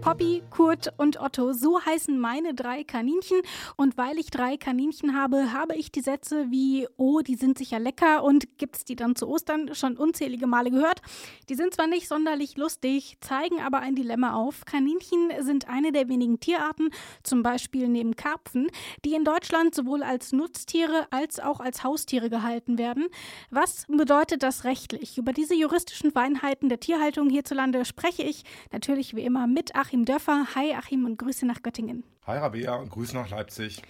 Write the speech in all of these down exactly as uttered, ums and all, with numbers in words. Poppy, Kurt und Otto, so heißen meine drei Kaninchen. Und weil ich drei Kaninchen habe, habe ich die Sätze wie, oh, die sind sicher lecker und gibt's die dann zu Ostern, schon unzählige Male gehört. Die sind zwar nicht sonderlich lustig, zeigen aber ein Dilemma auf. Kaninchen sind eine der wenigen Tierarten, zum Beispiel neben Karpfen, die in Deutschland sowohl als Nutztiere als auch als Haustiere gehalten werden. Was bedeutet das rechtlich? Über diese juristischen Feinheiten der Tierhaltung hierzulande spreche ich natürlich wie immer mit Achim Dörfer. Hi Achim und Grüße nach Göttingen. Hi Rabea und Grüße nach Leipzig.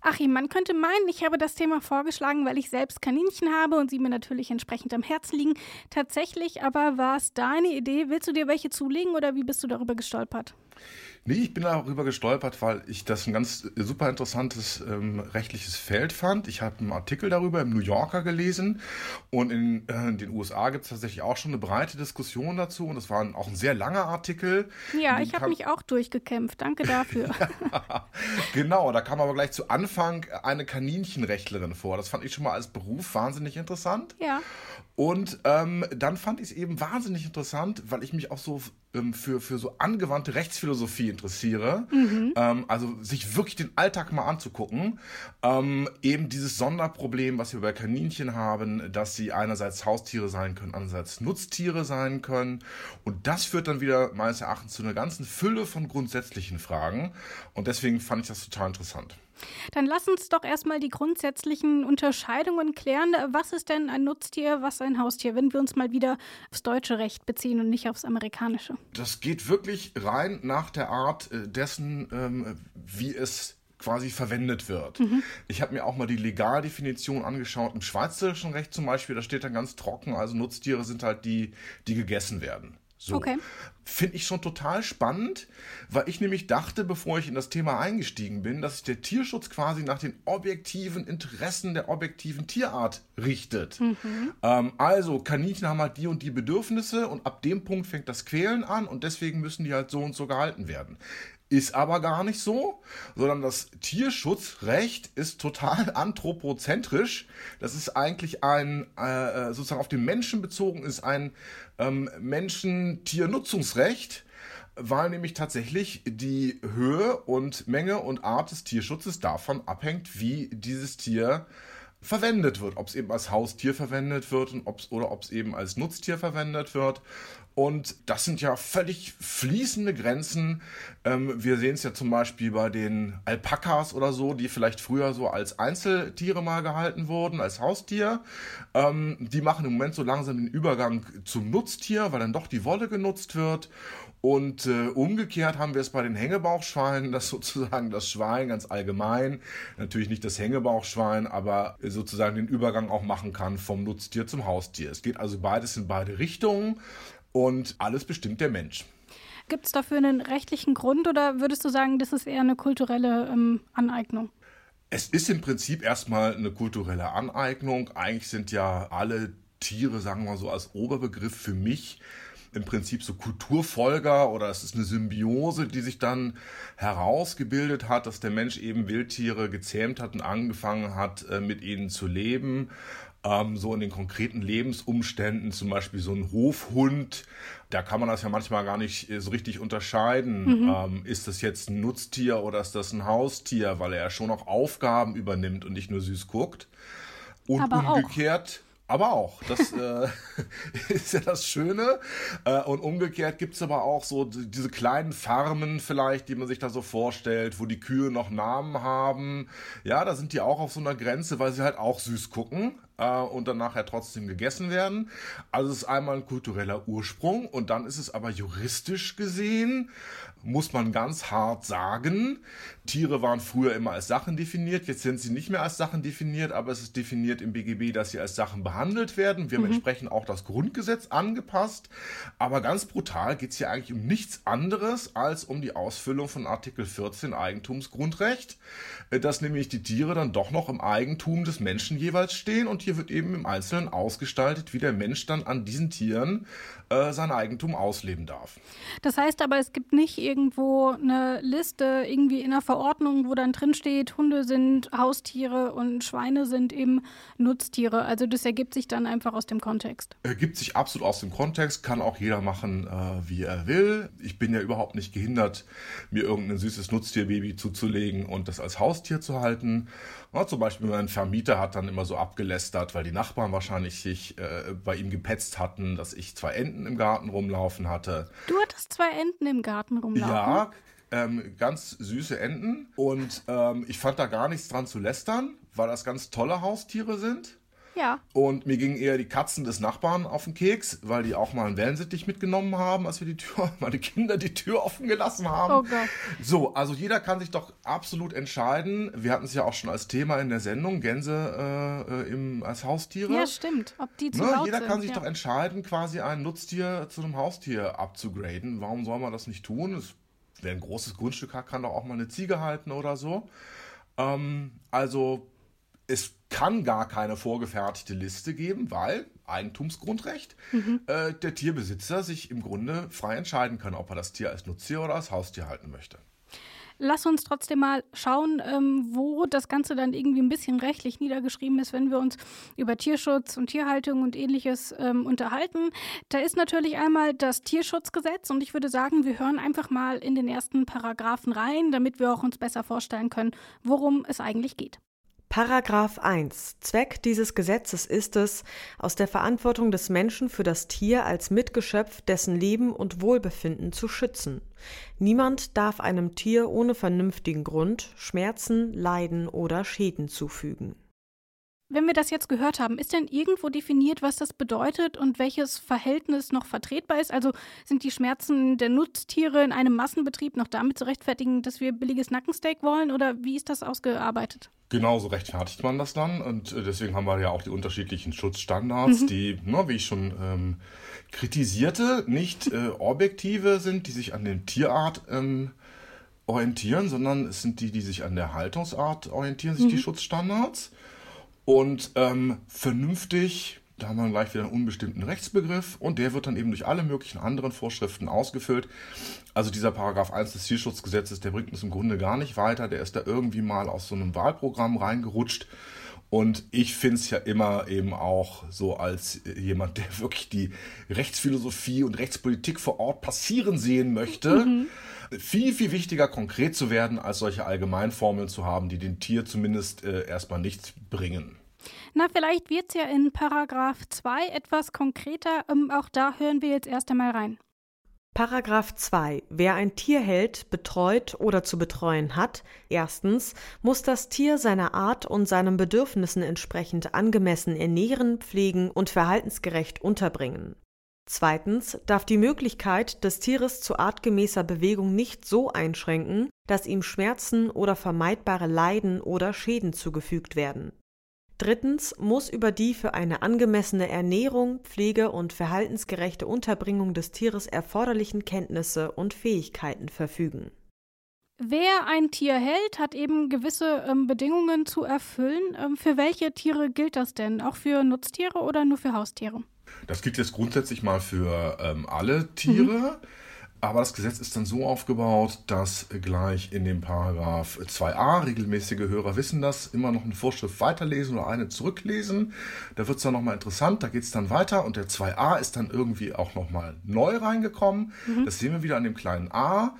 Achim, man könnte meinen, ich habe das Thema vorgeschlagen, weil ich selbst Kaninchen habe und sie mir natürlich entsprechend am Herzen liegen. Tatsächlich aber war es deine Idee. Willst du dir welche zulegen oder wie bist du darüber gestolpert? Nee, ich bin darüber gestolpert, weil ich das ein ganz super interessantes ähm, rechtliches Feld fand. Ich habe einen Artikel darüber im New Yorker gelesen und in, äh, in den U S A gibt es tatsächlich auch schon eine breite Diskussion dazu und das war ein, auch ein sehr langer Artikel. Ja, ich habe kam- mich auch durchgekämpft, danke dafür. Genau, da kam aber gleich zu Anfang eine Kaninchenrechtlerin vor. Das fand ich schon mal als Beruf wahnsinnig interessant. Ja. Und ähm, dann fand ich es eben wahnsinnig interessant, weil ich mich auch so ähm, für, für so angewandte Rechtsphilosophie interessiere. Mhm. Ähm, also sich wirklich den Alltag mal anzugucken. Ähm, eben dieses Sonderproblem, was wir bei Kaninchen haben, dass sie einerseits Haustiere sein können, andererseits Nutztiere sein können. Und das führt dann wieder meines Erachtens zu einer ganzen Fülle von grundsätzlichen Fragen. Und deswegen fand ich das total interessant. Dann lass uns doch erstmal die grundsätzlichen Unterscheidungen klären. Was ist denn ein Nutztier, was ein Haustier, wenn wir uns mal wieder aufs deutsche Recht beziehen und nicht aufs amerikanische? Das geht wirklich rein nach der Art dessen, wie es quasi verwendet wird. Mhm. Ich habe mir auch mal die Legaldefinition angeschaut, im schweizerischen Recht zum Beispiel, da steht dann ganz trocken, also Nutztiere sind halt die, die gegessen werden. So. Okay. Finde ich schon total spannend, weil ich nämlich dachte, bevor ich in das Thema eingestiegen bin, dass sich der Tierschutz quasi nach den objektiven Interessen der objektiven Tierart richtet. Mhm. Ähm, also Kaninchen haben halt die und die Bedürfnisse und ab dem Punkt fängt das Quälen an und deswegen müssen die halt so und so gehalten werden. Ist aber gar nicht so, sondern das Tierschutzrecht ist total anthropozentrisch. Das ist eigentlich ein, äh, sozusagen auf den Menschen bezogen, ist ein ähm, Menschen-Tier-Nutzungsrecht, weil nämlich tatsächlich die Höhe und Menge und Art des Tierschutzes davon abhängt, wie dieses Tier verwendet wird. Ob es eben als Haustier verwendet wird und ob's, oder ob es eben als Nutztier verwendet wird. Und das sind ja völlig fließende Grenzen. Ähm, wir sehen es ja zum Beispiel bei den Alpakas oder so, die vielleicht früher so als Einzeltiere mal gehalten wurden, als Haustier. Ähm, die machen im Moment so langsam den Übergang zum Nutztier, weil dann doch die Wolle genutzt wird. Und äh, umgekehrt haben wir es bei den Hängebauchschweinen, dass sozusagen das Schwein ganz allgemein, natürlich nicht das Hängebauchschwein, aber sozusagen den Übergang auch machen kann vom Nutztier zum Haustier. Es geht also beides in beide Richtungen und alles bestimmt der Mensch. Gibt es dafür einen rechtlichen Grund oder würdest du sagen, das ist eher eine kulturelle ähm, Aneignung? Es ist im Prinzip erstmal eine kulturelle Aneignung. Eigentlich sind ja alle Tiere, sagen wir mal so als Oberbegriff für mich, im Prinzip so Kulturfolger oder es ist eine Symbiose, die sich dann herausgebildet hat, dass der Mensch eben Wildtiere gezähmt hat und angefangen hat, mit ihnen zu leben. Ähm, so in den konkreten Lebensumständen, zum Beispiel so ein Hofhund, da kann man das ja manchmal gar nicht so richtig unterscheiden. Mhm. Ähm, ist das jetzt ein Nutztier oder ist das ein Haustier, weil er ja schon auch Aufgaben übernimmt und nicht nur süß guckt. Und aber umgekehrt... Auch. Aber auch, das äh, ist ja das Schöne. Äh, und umgekehrt gibt's aber auch so d- diese kleinen Farmen vielleicht, die man sich da so vorstellt, wo die Kühe noch Namen haben. Ja, da sind die auch auf so einer Grenze, weil sie halt auch süß gucken äh, und dann nachher trotzdem gegessen werden. Also es ist einmal ein kultureller Ursprung und dann ist es aber juristisch gesehen, muss man ganz hart sagen, Tiere waren früher immer als Sachen definiert, jetzt sind sie nicht mehr als Sachen definiert, aber es ist definiert im B G B, dass sie als Sachen behandelt werden. Wir haben mhm. entsprechend auch das Grundgesetz angepasst, aber ganz brutal geht es hier eigentlich um nichts anderes als um die Ausfüllung von Artikel vierzehn Eigentumsgrundrecht, dass nämlich die Tiere dann doch noch im Eigentum des Menschen jeweils stehen und hier wird eben im Einzelnen ausgestaltet, wie der Mensch dann an diesen Tieren äh, sein Eigentum ausleben darf. Das heißt aber, es gibt nicht irgendwo eine Liste irgendwie in einer Verordnung, wo dann drin steht, Hunde sind Haustiere und Schweine sind eben Nutztiere. Also das ergibt sich dann einfach aus dem Kontext. Ergibt sich absolut aus dem Kontext, kann auch jeder machen, äh, wie er will. Ich bin ja überhaupt nicht gehindert, mir irgendein süßes Nutztierbaby zuzulegen und das als Haustier zu halten. Ja, zum Beispiel mein Vermieter hat dann immer so abgelästert, weil die Nachbarn wahrscheinlich sich äh, bei ihm gepetzt hatten, dass ich zwei Enten im Garten rumlaufen hatte. Du hattest zwei Enten im Garten rumlaufen? Ja, ähm, ganz süße Enten und ähm, ich fand da gar nichts dran zu lästern, weil das ganz tolle Haustiere sind. Ja. Und mir gingen eher die Katzen des Nachbarn auf den Keks, weil die auch mal einen Wellensittich mitgenommen haben, als wir die Tür, meine Kinder die Tür offen gelassen haben. Oh Gott. So, also jeder kann sich doch absolut entscheiden. Wir hatten es ja auch schon als Thema in der Sendung, Gänse äh, im, als Haustiere. Ja, stimmt. Ob die zu ne? laut Jeder sind, kann sich ja. doch entscheiden, quasi ein Nutztier zu einem Haustier abzugraden. Warum soll man das nicht tun? Es, wer ein großes Grundstück hat, kann doch auch mal eine Ziege halten oder so. Ähm, also es kann gar keine vorgefertigte Liste geben, weil Eigentumsgrundrecht, mhm. äh, der Tierbesitzer sich im Grunde frei entscheiden kann, ob er das Tier als Nutztier oder als Haustier halten möchte. Lass uns trotzdem mal schauen, ähm, wo das Ganze dann irgendwie ein bisschen rechtlich niedergeschrieben ist, wenn wir uns über Tierschutz und Tierhaltung und Ähnliches ähm, unterhalten. Da ist natürlich einmal das Tierschutzgesetz und ich würde sagen, wir hören einfach mal in den ersten Paragraphen rein, damit wir auch uns besser vorstellen können, worum es eigentlich geht. Paragraph eins. Zweck dieses Gesetzes ist es, aus der Verantwortung des Menschen für das Tier als Mitgeschöpf dessen Leben und Wohlbefinden zu schützen. Niemand darf einem Tier ohne vernünftigen Grund Schmerzen, Leiden oder Schäden zufügen. Wenn wir das jetzt gehört haben, ist denn irgendwo definiert, was das bedeutet und welches Verhältnis noch vertretbar ist? Also sind die Schmerzen der Nutztiere in einem Massenbetrieb noch damit zu rechtfertigen, dass wir billiges Nackensteak wollen oder wie ist das ausgearbeitet? Genauso rechtfertigt man das dann und deswegen haben wir ja auch die unterschiedlichen Schutzstandards, mhm. die, na, wie ich schon ähm, kritisierte, nicht äh, objektive sind, die sich an der Tierart ähm, orientieren, sondern es sind die, die sich an der Haltungsart orientieren, sich mhm. die Schutzstandards. Und ähm, vernünftig, da haben wir gleich wieder einen unbestimmten Rechtsbegriff und der wird dann eben durch alle möglichen anderen Vorschriften ausgefüllt. Also dieser Paragraph eins des Tierschutzgesetzes, der bringt uns im Grunde gar nicht weiter. Der ist da irgendwie mal aus so einem Wahlprogramm reingerutscht. Und ich finde es ja immer eben auch so als jemand, der wirklich die Rechtsphilosophie und Rechtspolitik vor Ort passieren sehen möchte, mhm. viel, viel wichtiger, konkret zu werden, als solche Allgemeinformeln zu haben, die dem Tier zumindest äh, erstmal nichts bringen. Na, vielleicht wird es ja in Paragraph zwei etwas konkreter. Ähm, auch da hören wir jetzt erst einmal rein. Paragraph zwei. Wer ein Tier hält, betreut oder zu betreuen hat, erstens muss das Tier seiner Art und seinen Bedürfnissen entsprechend angemessen ernähren, pflegen und verhaltensgerecht unterbringen. Zweitens darf die Möglichkeit des Tieres zu artgemäßer Bewegung nicht so einschränken, dass ihm Schmerzen oder vermeidbare Leiden oder Schäden zugefügt werden. Drittens muss über die für eine angemessene Ernährung, Pflege und verhaltensgerechte Unterbringung des Tieres erforderlichen Kenntnisse und Fähigkeiten verfügen. Wer ein Tier hält, hat eben gewisse ähm, Bedingungen zu erfüllen. Ähm, für welche Tiere gilt das denn? Auch für Nutztiere oder nur für Haustiere? Das gilt jetzt grundsätzlich mal für ähm, alle Tiere, mhm. aber das Gesetz ist dann so aufgebaut, dass gleich in dem Paragraph zwei a, regelmäßige Hörer wissen das, immer noch eine Vorschrift weiterlesen oder eine zurücklesen. Da wird es dann nochmal interessant, da geht es dann weiter und der zwei a ist dann irgendwie auch nochmal neu reingekommen. Mhm. Das sehen wir wieder an dem kleinen a.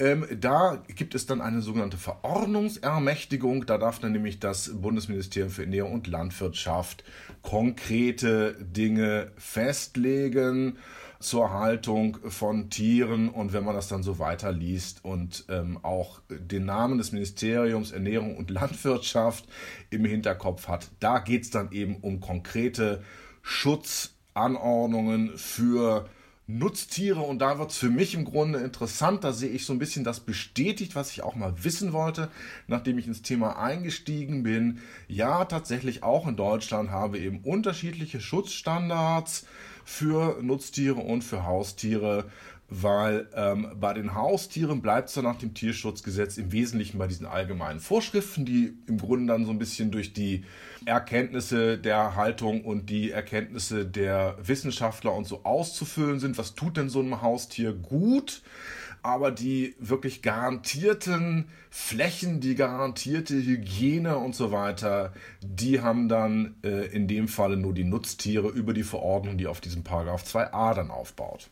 Ähm, da gibt es dann eine sogenannte Verordnungsermächtigung. Da darf dann nämlich das Bundesministerium für Ernährung und Landwirtschaft konkrete Dinge festlegen zur Haltung von Tieren. Und wenn man das dann so weiterliest und ähm, auch den Namen des Ministeriums Ernährung und Landwirtschaft im Hinterkopf hat, da geht es dann eben um konkrete Schutzanordnungen für Nutztiere und da wird es für mich im Grunde interessant, da sehe ich so ein bisschen das bestätigt, was ich auch mal wissen wollte, nachdem ich ins Thema eingestiegen bin. Ja, tatsächlich auch in Deutschland haben wir eben unterschiedliche Schutzstandards für Nutztiere und für Haustiere, weil ähm, bei den Haustieren bleibt es dann nach dem Tierschutzgesetz im Wesentlichen bei diesen allgemeinen Vorschriften, die im Grunde dann so ein bisschen durch die Erkenntnisse der Haltung und die Erkenntnisse der Wissenschaftler und so auszufüllen sind. Was tut denn so einem Haustier gut? aber die wirklich garantierten Flächen, die garantierte Hygiene und so weiter, die haben dann äh, in dem Falle nur die Nutztiere über die Verordnung, die auf diesem Paragraph zwei a dann aufbaut.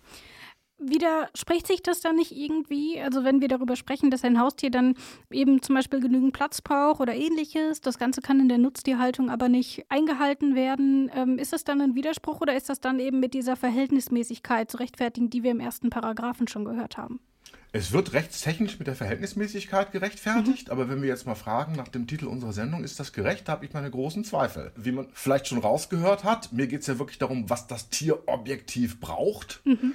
Widerspricht sich das dann nicht irgendwie? Also wenn wir darüber sprechen, dass ein Haustier dann eben zum Beispiel genügend Platz braucht oder ähnliches, das Ganze kann in der Nutztierhaltung aber nicht eingehalten werden. Ähm, ist das dann ein Widerspruch oder ist das dann eben mit dieser Verhältnismäßigkeit zu rechtfertigen, die wir im ersten Paragraphen schon gehört haben? Es wird rechtstechnisch mit der Verhältnismäßigkeit gerechtfertigt, mhm. aber wenn wir jetzt mal fragen nach dem Titel unserer Sendung, ist das gerecht, da habe ich meine großen Zweifel. Wie man vielleicht schon rausgehört hat, mir geht es ja wirklich darum, was das Tier objektiv braucht. Mhm.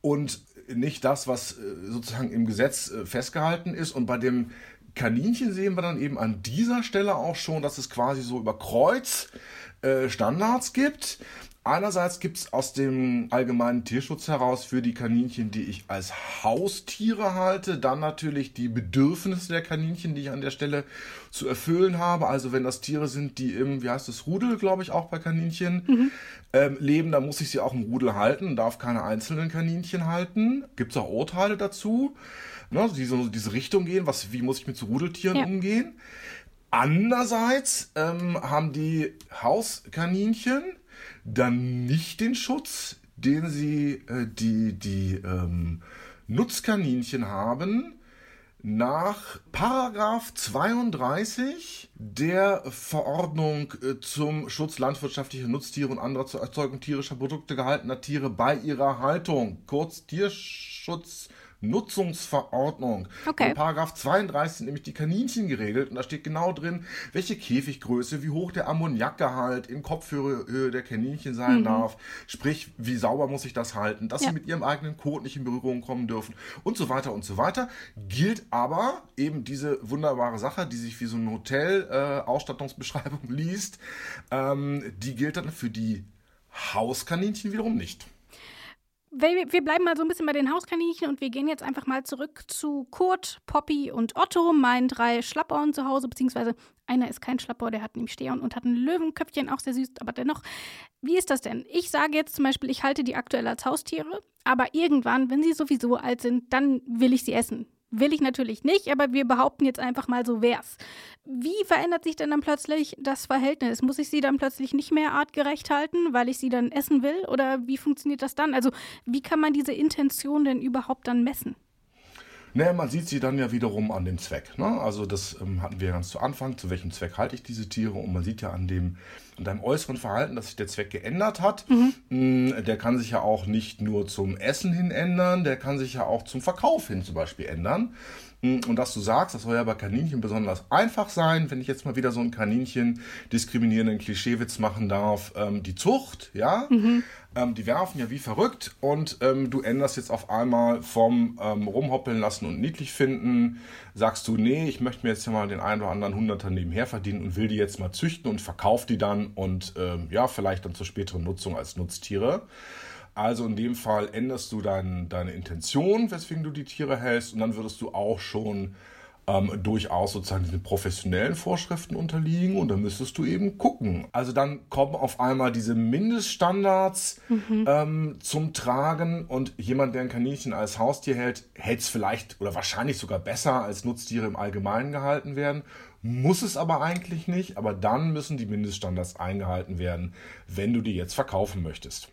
Und nicht das, was sozusagen im Gesetz festgehalten ist. Und bei dem Kaninchen sehen wir dann eben an dieser Stelle auch schon, dass es quasi so über Kreuz äh, Standards gibt. Einerseits gibt es aus dem allgemeinen Tierschutz heraus für die Kaninchen, die ich als Haustiere halte, dann natürlich die Bedürfnisse der Kaninchen, die ich an der Stelle zu erfüllen habe. Also wenn das Tiere sind, die im, wie heißt das, Rudel, glaube ich, auch bei Kaninchen mhm. ähm, leben, dann muss ich sie auch im Rudel halten und darf keine einzelnen Kaninchen halten. Gibt es auch Urteile dazu, ne, die so diese Richtung gehen, was, wie muss ich mit so Rudeltieren ja. umgehen. Andererseits ähm, haben die Hauskaninchen dann nicht den Schutz, den sie äh, die, die ähm, Nutzkaninchen haben, nach Paragraph zweiunddreißig der Verordnung äh, zum Schutz landwirtschaftlicher Nutztiere und anderer zur Erzeugung tierischer Produkte gehaltener Tiere bei ihrer Haltung, kurz Tierschutznutzungsverordnung. Okay. In Paragraph zweiunddreißig sind nämlich die Kaninchen geregelt und da steht genau drin, welche Käfiggröße, wie hoch der Ammoniakgehalt in Kopfhöhe der Kaninchen sein mhm. darf, sprich, wie sauber muss ich das halten, dass ja. sie mit ihrem eigenen Kot nicht in Berührung kommen dürfen und so weiter und so weiter. Gilt aber eben diese wunderbare Sache, die sich wie so ein Hotel äh, Ausstattungsbeschreibung liest, ähm, die gilt dann für die Hauskaninchen wiederum nicht. Wir bleiben mal so ein bisschen bei den Hauskaninchen und wir gehen jetzt einfach mal zurück zu Kurt, Poppy und Otto, meinen drei Schlappohren zu Hause, beziehungsweise einer ist kein Schlappohr, der hat nämlich Steon und hat ein Löwenköpfchen, auch sehr süß, aber dennoch, wie ist das denn? Ich sage jetzt zum Beispiel, ich halte die aktuell als Haustiere, aber irgendwann, wenn sie sowieso alt sind, dann will ich sie essen. Will ich natürlich nicht, aber wir behaupten jetzt einfach mal, so wär's. Wie verändert sich denn dann plötzlich das Verhältnis? Muss ich sie dann plötzlich nicht mehr artgerecht halten, weil ich sie dann essen will? Oder wie funktioniert das dann? Also wie kann man diese Intention denn überhaupt dann messen? Naja, man sieht sie dann ja wiederum an dem Zweck. Ne? Also das ähm, hatten wir ganz zu Anfang, zu welchem Zweck halte ich diese Tiere? Und man sieht ja an dem, an deinem äußeren Verhalten, dass sich der Zweck geändert hat. Mhm. Der kann sich ja auch nicht nur zum Essen hin ändern, der kann sich ja auch zum Verkauf hin zum Beispiel ändern. Und dass du sagst, das soll ja bei Kaninchen besonders einfach sein, wenn ich jetzt mal wieder so ein Kaninchen diskriminierenden Klischeewitz machen darf, ähm, die Zucht, ja, mhm. ähm, die werfen ja wie verrückt und ähm, du änderst jetzt auf einmal vom ähm, rumhoppeln lassen und niedlich finden, sagst du, nee, ich möchte mir jetzt ja mal den einen oder anderen Hunderter nebenher verdienen und will die jetzt mal züchten und verkauf die dann und ähm, ja, vielleicht dann zur späteren Nutzung als Nutztiere. Also in dem Fall änderst du dein, deine Intention, weswegen du die Tiere hältst und dann würdest du auch schon ähm, durchaus sozusagen diesen professionellen Vorschriften unterliegen und dann müsstest du eben gucken. Also dann kommen auf einmal diese Mindeststandards mhm. ähm, zum Tragen und jemand, der ein Kaninchen als Haustier hält, hält es vielleicht oder wahrscheinlich sogar besser als Nutztiere im Allgemeinen gehalten werden. Muss es aber eigentlich nicht, aber dann müssen die Mindeststandards eingehalten werden, wenn du die jetzt verkaufen möchtest.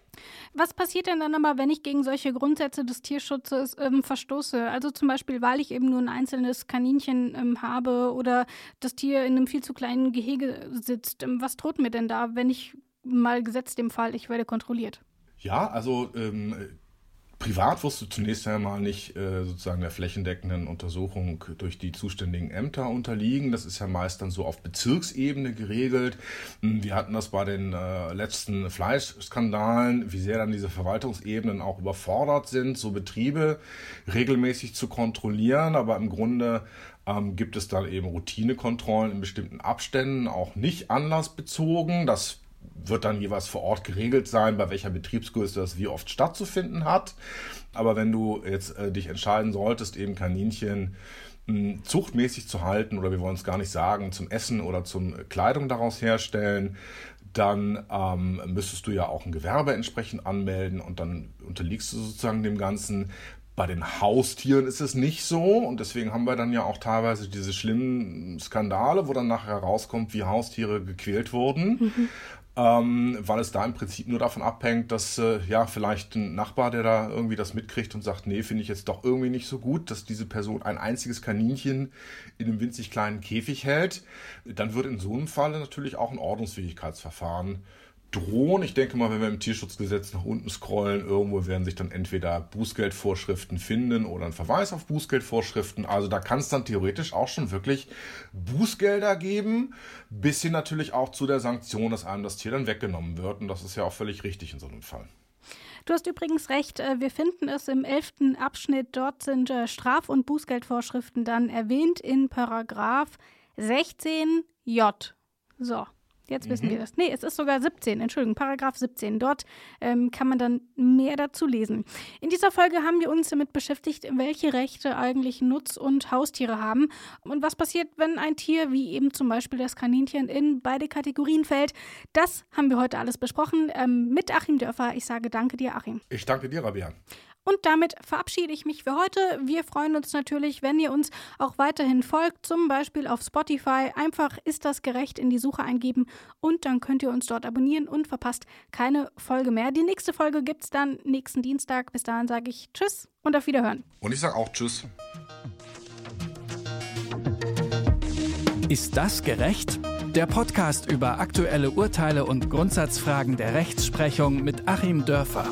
Was passiert denn dann aber, wenn ich gegen solche Grundsätze des Tierschutzes ähm, verstoße? Also zum Beispiel, weil ich eben nur ein einzelnes Kaninchen ähm, habe oder das Tier in einem viel zu kleinen Gehege sitzt. Was droht mir denn da, wenn ich mal gesetzt dem Fall, ich werde kontrolliert? Ja, also ähm, privat wirst du zunächst einmal nicht äh, sozusagen der flächendeckenden Untersuchung durch die zuständigen Ämter unterliegen. Das ist ja meist dann so auf Bezirksebene geregelt. Wir hatten das bei den äh, letzten Fleischskandalen, wie sehr dann diese Verwaltungsebenen auch überfordert sind, so Betriebe regelmäßig zu kontrollieren. Aber im Grunde ähm, gibt es dann eben Routinekontrollen in bestimmten Abständen, auch nicht anlassbezogen. Das wird dann jeweils vor Ort geregelt sein, bei welcher Betriebsgröße das wie oft stattzufinden hat. Aber wenn du jetzt äh, dich entscheiden solltest, eben Kaninchen mh, zuchtmäßig zu halten oder wir wollen es gar nicht sagen, zum Essen oder zum Kleidung daraus herstellen, dann ähm, müsstest du ja auch ein Gewerbe entsprechend anmelden und dann unterliegst du sozusagen dem Ganzen. Bei den Haustieren ist es nicht so und deswegen haben wir dann ja auch teilweise diese schlimmen Skandale, wo dann nachher rauskommt, wie Haustiere gequält wurden. Mhm. Ähm, weil es da im Prinzip nur davon abhängt, dass äh, ja vielleicht ein Nachbar, der da irgendwie das mitkriegt und sagt, nee, finde ich jetzt doch irgendwie nicht so gut, dass diese Person ein einziges Kaninchen in einem winzig kleinen Käfig hält, dann wird in so einem Fall natürlich auch ein Ordnungswidrigkeitsverfahren drohen. Ich denke mal, wenn wir im Tierschutzgesetz nach unten scrollen, irgendwo werden sich dann entweder Bußgeldvorschriften finden oder ein Verweis auf Bußgeldvorschriften. Also da kann es dann theoretisch auch schon wirklich Bußgelder geben, bis hin natürlich auch zu der Sanktion, dass einem das Tier dann weggenommen wird. Und das ist ja auch völlig richtig in so einem Fall. Du hast übrigens recht, wir finden es im elften Abschnitt. Dort sind Straf- und Bußgeldvorschriften dann erwähnt in Paragraph sechzehn J. So. Jetzt wissen mhm. wir das. Nee, es ist sogar siebzehn, Entschuldigung, Paragraph siebzehn. Dort ähm, kann man dann mehr dazu lesen. In dieser Folge haben wir uns damit beschäftigt, welche Rechte eigentlich Nutz- und Haustiere haben und was passiert, wenn ein Tier, wie eben zum Beispiel das Kaninchen, in beide Kategorien fällt. Das haben wir heute alles besprochen ähm, mit Achim Dörfer. Ich sage danke dir, Achim. Ich danke dir, Rabea. Und damit verabschiede ich mich für heute. Wir freuen uns natürlich, wenn ihr uns auch weiterhin folgt, zum Beispiel auf Spotify. Einfach ist das gerecht in die Suche eingeben und dann könnt ihr uns dort abonnieren und verpasst keine Folge mehr. Die nächste Folge gibt es dann nächsten Dienstag. Bis dahin sage ich Tschüss und auf Wiederhören. Und ich sage auch Tschüss. Ist das gerecht? Der Podcast über aktuelle Urteile und Grundsatzfragen der Rechtsprechung mit Achim Dörfer.